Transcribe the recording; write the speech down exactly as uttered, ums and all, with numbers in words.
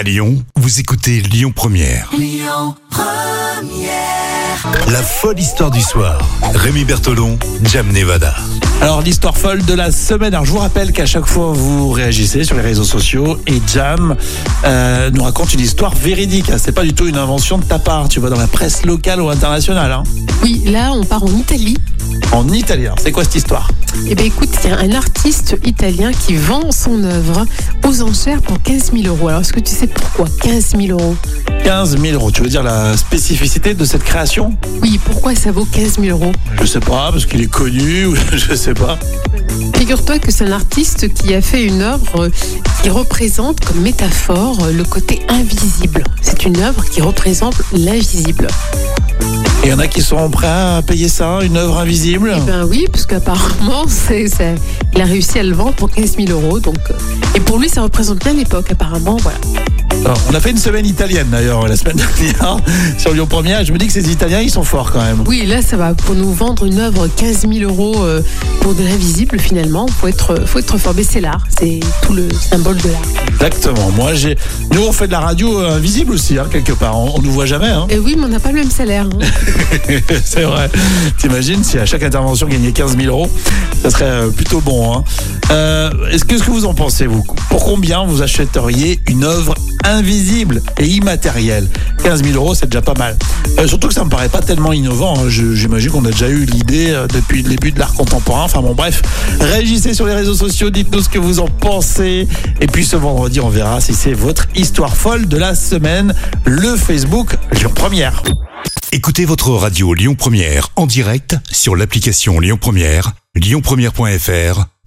À Lyon, vous écoutez Lyon Première. Lyon Première. La folle histoire du soir. Rémi Berthelon, Jam Nevada. Alors l'histoire folle de la semaine. Alors je vous rappelle qu'à chaque fois vous réagissez sur les réseaux sociaux et Jam euh, nous raconte une histoire véridique. C'est pas du tout une invention de ta part. Tu vois dans la presse locale ou internationale. Hein. Oui, là on part en Italie. En italien, c'est quoi cette histoire ? Eh bien écoute, il y a un artiste italien qui vend son œuvre aux enchères pour quinze mille euros. Alors est-ce que tu sais pourquoi quinze mille euros ? quinze mille euros, tu veux dire la spécificité de cette création ? Oui, pourquoi ça vaut quinze mille euros ? Je sais pas, parce qu'il est connu, ou je sais pas. Figure-toi que c'est un artiste qui a fait une œuvre qui représente comme métaphore le côté invisible. C'est une œuvre qui représente l'invisible. Et il y en a qui seront prêts à payer ça, une œuvre invisible ? Eh bien oui, parce qu'apparemment, c'est, c'est, il a réussi à le vendre pour quinze mille euros. Donc, et pour lui, ça représente bien l'époque, apparemment. Voilà. Alors, on a fait une semaine italienne, d'ailleurs, la semaine dernière, sur Lyon Première. Je me dis que ces Italiens, ils sont forts, quand même. Oui, là, ça va. Pour nous vendre une œuvre quinze mille euros pour de l'invisible, finalement, il faut être, faut être fort. Mais c'est l'art, c'est tout le symbole de l'art. Exactement. Moi, j'ai... Nous, on fait de la radio invisible aussi, hein, quelque part. On ne nous voit jamais. Hein. Et oui, mais on n'a pas le même salaire. Hein. C'est vrai. T'imagines si à chaque intervention gagnait quinze mille euros, ça serait plutôt bon. Hein. Euh, est-ce que, est-ce que vous en pensez, vous ? Pour combien vous achèteriez une œuvre invisible et immatérielle ? quinze mille euros, c'est déjà pas mal. Euh, surtout que ça me paraît pas tellement innovant. Hein. Je, j'imagine qu'on a déjà eu l'idée depuis le début de l'art contemporain. Enfin bon, bref. Réagissez sur les réseaux sociaux, dites-nous ce que vous en pensez. Et puis ce vendredi, on verra si c'est votre histoire folle de la semaine. Le Facebook Lyon Première. Écoutez votre radio Lyon Première en direct sur l'application Lyon Première, lyon première point f r